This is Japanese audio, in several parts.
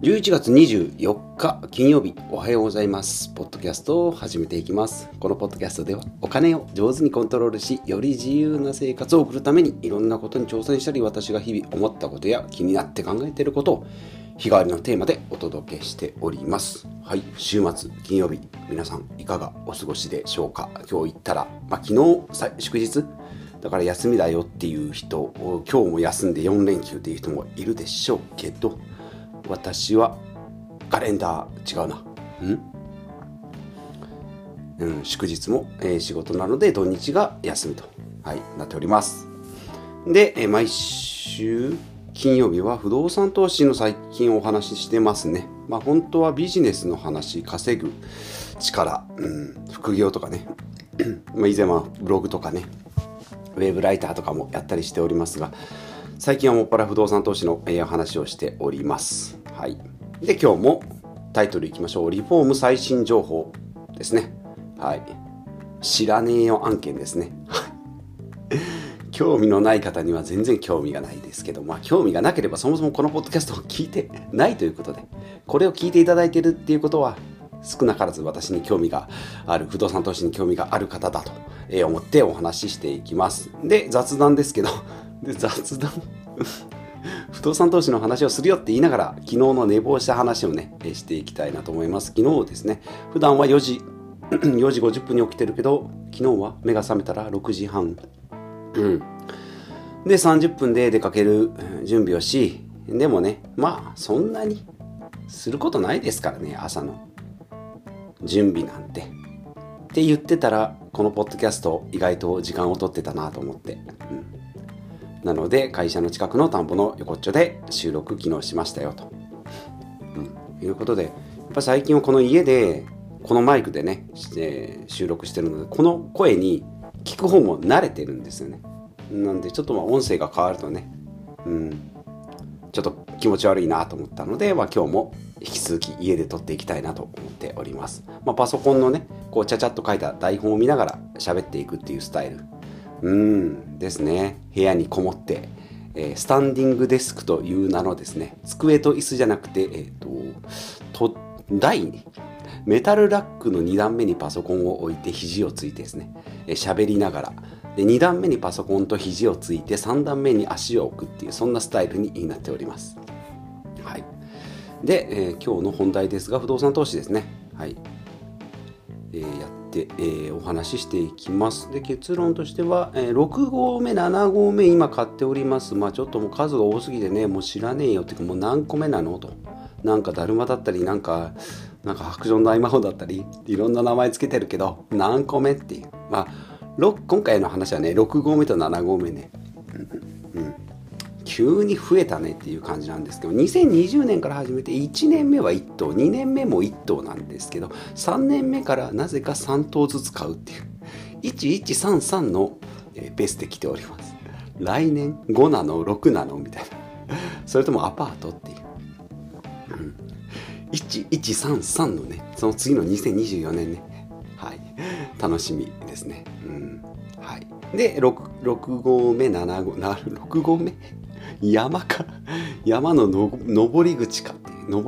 11月24日金曜日、おはようございます。ポッドキャストを始めていきます。このポッドキャストでは、お金を上手にコントロールし、より自由な生活を送るためにいろんなことに挑戦したり、私が日々思ったことや気になって考えていることを日替わりのテーマでお届けしております。はい、週末金曜日、皆さんいかがお過ごしでしょうか。今日行ったら、昨日祝日だから休みだよっていう人、今日も休んで4連休っていう人もいるでしょうけど、私はカレンダー違うな、祝日も、仕事なので土日が休みと、なっております。で、毎週金曜日は不動産投資の最近お話ししてますね。本当はビジネスの話、稼ぐ力、副業とかね以前はブログとかね、ウェブライターとかもやったりしておりますが、最近はもっぱら不動産投資の話をしております。はい。で、今日もタイトルいきましょう。リフォーム最新情報ですね。はい。知らねえよ案件ですね。興味のない方には全然興味がないですけど、興味がなければそもそもこのポッドキャストを聞いてないということで、これを聞いていただいているっていうことは、少なからず私に興味がある、不動産投資に興味がある方だと思ってお話ししていきます。で、雑談ですけど、雑談不動産投資の話をするよって言いながら、昨日の寝坊した話をねしていきたいなと思います。昨日ですね、普段は4時50分に起きてるけど、昨日は目が覚めたら6時半、で30分で出かける準備をし、でもね、そんなにすることないですからね、朝の準備なんてって言ってたら、このポッドキャスト意外と時間を取ってたなと思って、なので会社の近くの田んぼの横っちょで収録昨日しましたよと、いうことで、やっぱ最近はこの家でこのマイクでね収録してるので、この声に聞く方も慣れてるんですよね。なんでちょっと音声が変わるとね、ちょっと気持ち悪いなと思ったので、今日も引き続き家で撮っていきたいなと思っております。パソコンのねこうちゃちゃっと書いた台本を見ながら喋っていくっていうスタイルですね。部屋にこもって、スタンディングデスクという名のですね、机と椅子じゃなくて、メタルラックの2段目にパソコンを置いて肘をついてですね、喋りながらで、2段目にパソコンと肘をついて3段目に足を置くっていう、そんなスタイルになっております。はい。で、今日の本題ですが、不動産投資ですね。はい。やってお話ししていきます。で、結論としては、6号目7号目今買っております。ちょっともう数が多すぎてね、もう知らねえよっていうか、もう何個目なのと、なんかだるまだったり、なんか白状の合間法だったり、いろんな名前つけてるけど何個目っていう、今回の話はね6号目と7号目ね、急に増えたねっていう感じなんですけど、2020年から始めて1年目は1棟、2年目も1棟なんですけど、3年目からなぜか3棟ずつ買うっていう1133のペースで来ております。来年5なの6なのみたいな、それともアパートっていう、1133のね、その次の2024年ね、楽しみですね。で、6号目7号6号目山か、山の上り口か、上っ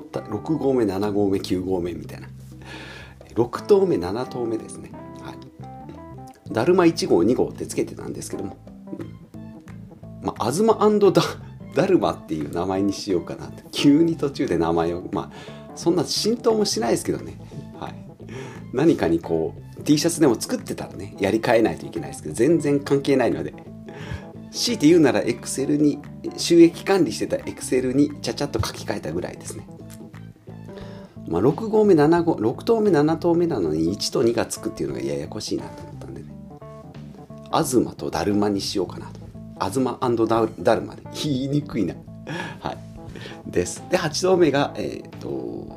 た6合目7合目9合目みたいな、6棟目7棟目ですね。はい。だるま1号2号ってつけてたんですけども、あずまだるまっていう名前にしようかなって、急に途中で名前を、そんな浸透もしないですけどね。はい。何かにこう T シャツでも作ってたらね、やり替えないといけないですけど、全然関係ないので。強いて言うなら、Excel に、収益管理してた Excel にちゃちゃっと書き換えたぐらいですね。6号目、7号、6棟目、7棟目なのに1と2がつくっていうのがややこしいなと思ったんでね。あずまとだるまにしようかなと。あずまだるまで。言いにくいな。はい。です。で、8棟目が、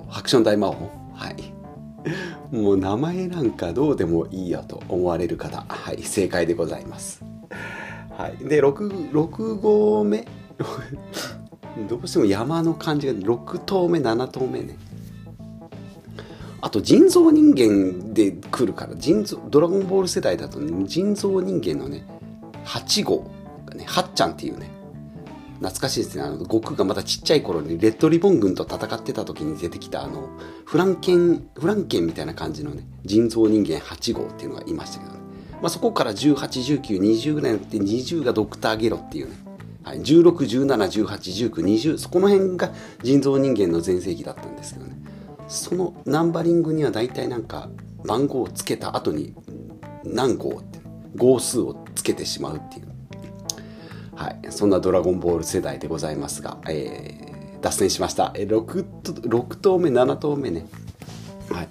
ハクション大魔王。はい。もう名前なんかどうでもいいよと思われる方。はい。正解でございます。はい、で 6号目どうしても山の感じが6頭目7頭目ね。あと人造人間で来るから、ドラゴンボール世代だと、人造人間のね8号がね、はっちゃんっていうね、懐かしいですね。悟空がまだちっちゃい頃にレッドリボン軍と戦ってた時に出てきたフランケンみたいな感じのね、人造人間8号っていうのがいましたけどね。まあ、そこから18、19、20ぐらいになって、20がドクターゲロっていうね、はい、16、17、18、19、20、そこの辺が人造人間の全盛期だったんですけどね。そのナンバリングには大体なんか番号をつけた後に何号って号数をつけてしまうっていう、はい、そんなドラゴンボール世代でございますが、脱線しました。6頭目、7頭目ね、はい、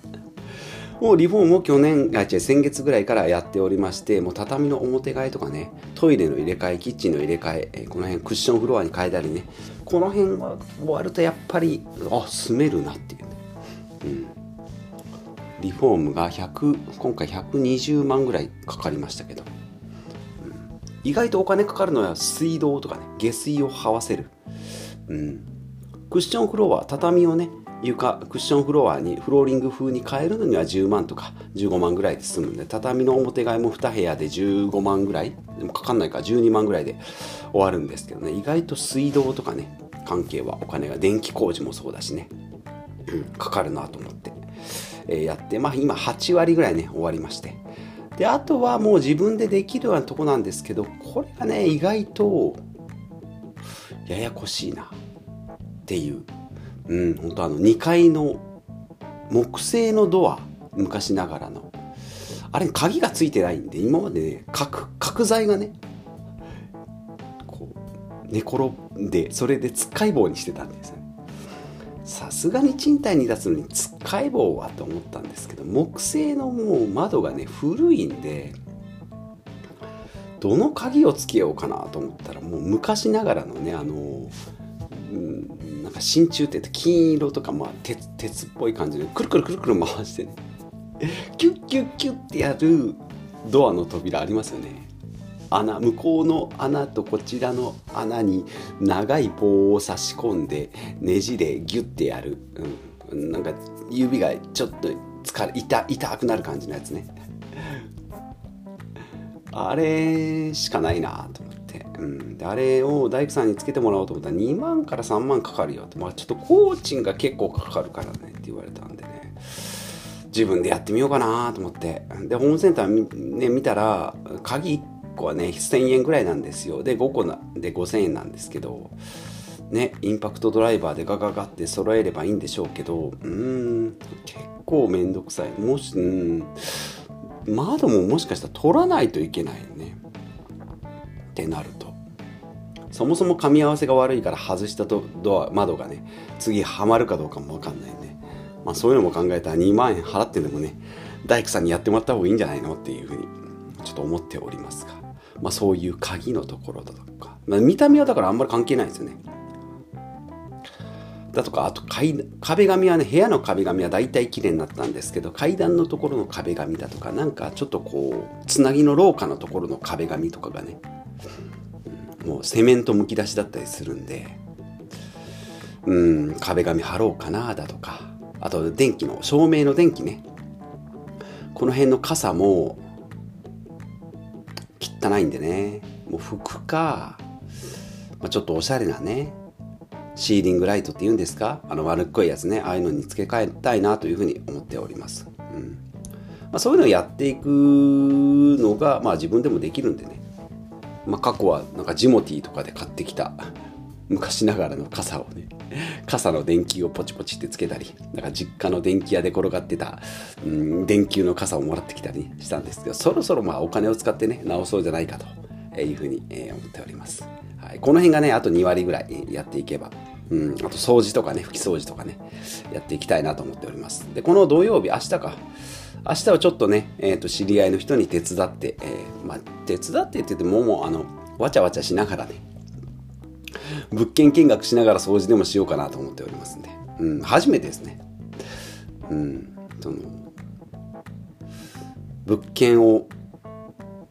もうリフォームを先月ぐらいからやっておりまして、もう畳の表替えとかね、トイレの入れ替え、キッチンの入れ替え、この辺クッションフロアに変えたりね、この辺は終わるとやっぱり住めるなっていうね、うん、リフォームが今回120万ぐらいかかりましたけど、意外とお金かかるのは水道とかね、下水を這わせる、うん、クッションフロア、畳をね、床クッションフロアにフローリング風に変えるのには10万とか15万ぐらいで済むんで、畳の表替えも2部屋で15万ぐらいでもかかんないから12万ぐらいで終わるんですけどね、意外と水道とかね関係はお金が、電気工事もそうだしね、うん、かかるなと思って、やって、まあ今8割ぐらいね終わりまして、であとはもう自分でできるようなとこなんですけど、これがね意外とややこしいなっていう、うん、本当2階の木製のドア、昔ながらのあれ鍵がついてないんで、今までね角材がねこう寝転んで、それでつっかい棒にしてたんですよね。さすがに賃貸に出すのにつっかい棒はと思ったんですけど、木製のもう窓がね古いんで、どの鍵をつけようかなと思ったら、もう昔ながらのね、なんか真鍮って金色とか、まあ 鉄っぽい感じでくるくるくるくる回してね、キュッキュッキュッってやるドアの扉ありますよね。穴、向こうの穴とこちらの穴に長い棒を差し込んでねじでギュッてやる、うん、なんか指がちょっと痛くなる感じのやつねあれしかないなと思って、うん、であれを大工さんにつけてもらおうと思ったら2万から3万かかるよと、まあ、ちょっと工賃が結構かかるからねって言われたんでね、自分でやってみようかなと思って、でホームセンター、ね、見たら鍵1個はね1000円ぐらいなんですよ。で5個で5000円なんですけどね、インパクトドライバーでガガガって揃えればいいんでしょうけど、結構めんどくさい。もし窓ももしかしたら取らないといけないよねってなると、そもそも噛み合わせが悪いから外したとドア、窓がね次はまるかどうかも分かんないね。まあそういうのも考えたら2万円払ってでもね大工さんにやってもらった方がいいんじゃないのっていうふうにちょっと思っておりますが、まあ、そういう鍵のところだとか、まあ、見た目はだからあんまり関係ないですよね。だとか、あと壁紙はね、部屋の壁紙はだいたい綺麗になったんですけど、階段のところの壁紙だとか、なんかちょっとこうつなぎの廊下のところの壁紙とかがね、もうセメントむき出しだったりするんで、壁紙貼ろうかなだとか、あと電気の照明の電気ね、この辺の傘も汚いんでね、もう服か、まあ、ちょっとおしゃれなねシーリングライトっていうんですか、丸っこいやつね、ああいうのに付け替えたいなというふうに思っております、まあ、そういうのをやっていくのが、まあ、自分でもできるんでね、まあ、過去はなんかジモティとかで買ってきた昔ながらの傘をね、傘の電球をポチポチってつけたり、なんか実家の電気屋で転がってた、電球の傘をもらってきたりしたんですけど、そろそろまあお金を使ってね直そうじゃないかというふうに思っております、はい、この辺がねあと2割ぐらいやっていけば、あと掃除とかね、拭き掃除とかねやっていきたいなと思っております。でこの土曜日、明日はちょっとね、知り合いの人に手伝って、まあ、手伝ってって言ってももうわちゃわちゃしながらね、物件見学しながら掃除でもしようかなと思っておりますんで、初めてですね、その物件を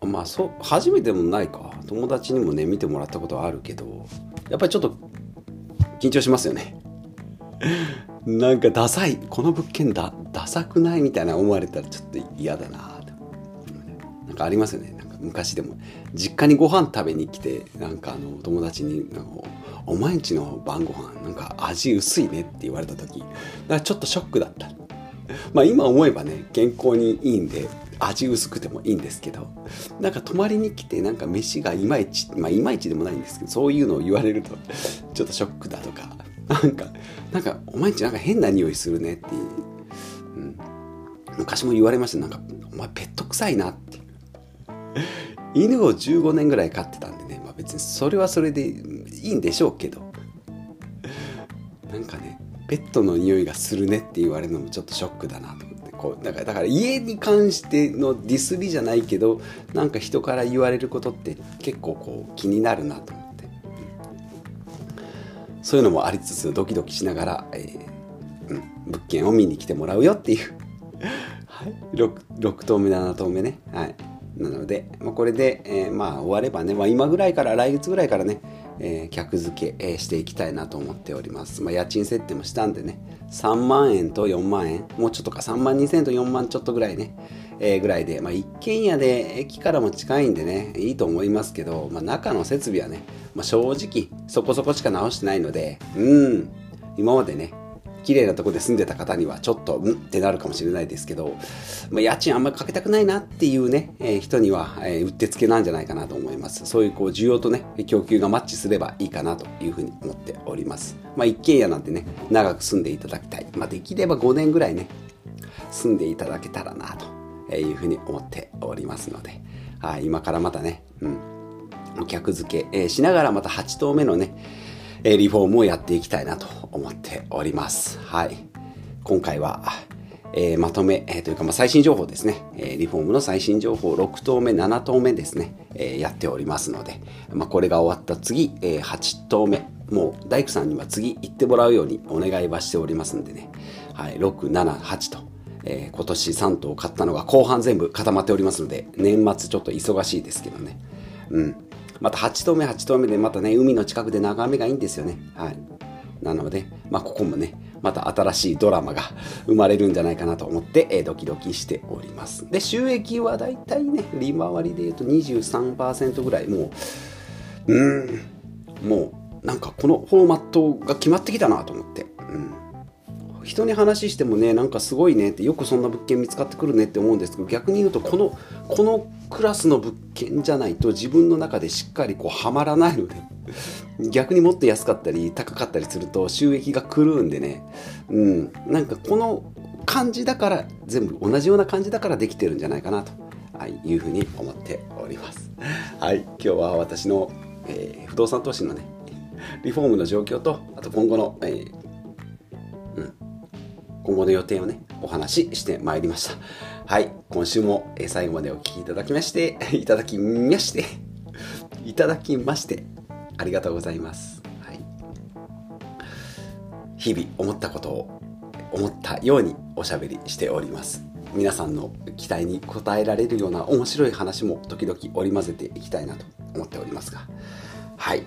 まあ初めてもないか、友達にもね見てもらったことはあるけど、やっぱりちょっと緊張しますよねなんかダサい、この物件ダサくないみたいな思われたらちょっと嫌だなと、なんかありますよね、なんか昔でも実家にご飯食べに来て、なんか友達にお前んちの晩ご飯なんか味薄いねって言われた時、ちょっとショックだった。まあ今思えばね、健康にいいんで味薄くてもいいんですけど、なんか泊まりに来てなんか飯がいまいち、まあいまいちでもないんですけど、そういうのを言われるとちょっとショックだとか、なんかお前んちなんか変な匂いするねって、昔も言われました。なんかお前ペット臭いなって。犬を15年ぐらい飼ってたんでね、まあ、別にそれはそれでいいんでしょうけど、なんかねペットの匂いがするねって言われるのもちょっとショックだなと思って、こうだから家に関してのディスりじゃないけど、なんか人から言われることって結構こう気になるなと思って、そういうのもありつつドキドキしながら、物件を見に来てもらうよっていうはい、6棟目7棟目ね、はい、なので、まあ、これで、まあ終わればね、まあ、今ぐらいから来月ぐらいからね、客付け、していきたいなと思っております。まあ、家賃設定もしたんでね、3万円と4万円、もうちょっとか3万2千円と4万ちょっとぐらいね、ぐらいで、まあ、一軒家で駅からも近いんでね、いいと思いますけど、まあ、中の設備はね、まあ、正直そこそこしか直してないので、今までね、綺麗なとこで住んでた方にはちょっとってなるかもしれないですけど、まあ、家賃あんまりかけたくないなっていうね、人には、うってつけなんじゃないかなと思います。そういうこう需要とね供給がマッチすればいいかなというふうに思っております。まあ、一軒家なんてね長く住んでいただきたい、まあ、できれば5年ぐらいね住んでいただけたらなというふうに思っておりますので、今からまたね、客付け、しながらまた8棟目のねリフォームをやっていきたいなと思っております。はい。今回は、まとめ、というか、まあ、最新情報ですね。リフォームの最新情報、6棟目、7棟目ですね。やっておりますので、まあ、これが終わった次、8棟目。もう、大工さんには次行ってもらうようにお願いはしておりますんでね。はい。6、7、8と。今年3棟買ったのが後半全部固まっておりますので、年末ちょっと忙しいですけどね。また8棟目でまたね海の近くで眺めがいいんですよね。はい。なので、まあ、ここもねまた新しいドラマが生まれるんじゃないかなと思って、ドキドキしております。で収益はだいたいね利回りでいうと 23% ぐらい、もうなんかこのフォーマットが決まってきたなと思って。人に話してもねなんかすごいねってよくそんな物件見つかってくるねって思うんですけど、逆に言うとこのクラスの物件じゃないと自分の中でしっかりこうはまらないので、逆にもっと安かったり高かったりすると収益が狂うんでね、なんかこの感じだから全部同じような感じだからできてるんじゃないかなというふうに思っております。はい、今日は私の、不動産投資のねリフォームの状況と、あと今後の、今後の予定をねお話ししてまいりました。はい、今週も最後までお聞きいただきましていただきましてありがとうございます。はい、日々思ったことを思ったようにおしゃべりしております。皆さんの期待に応えられるような面白い話も時々織り交ぜていきたいなと思っておりますが、はい、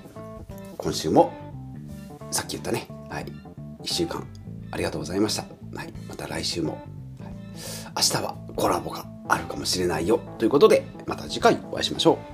今週もさっき言ったね、1週間ありがとうございました。また来週も、明日はコラボがあるかもしれないよということで、また次回お会いしましょう。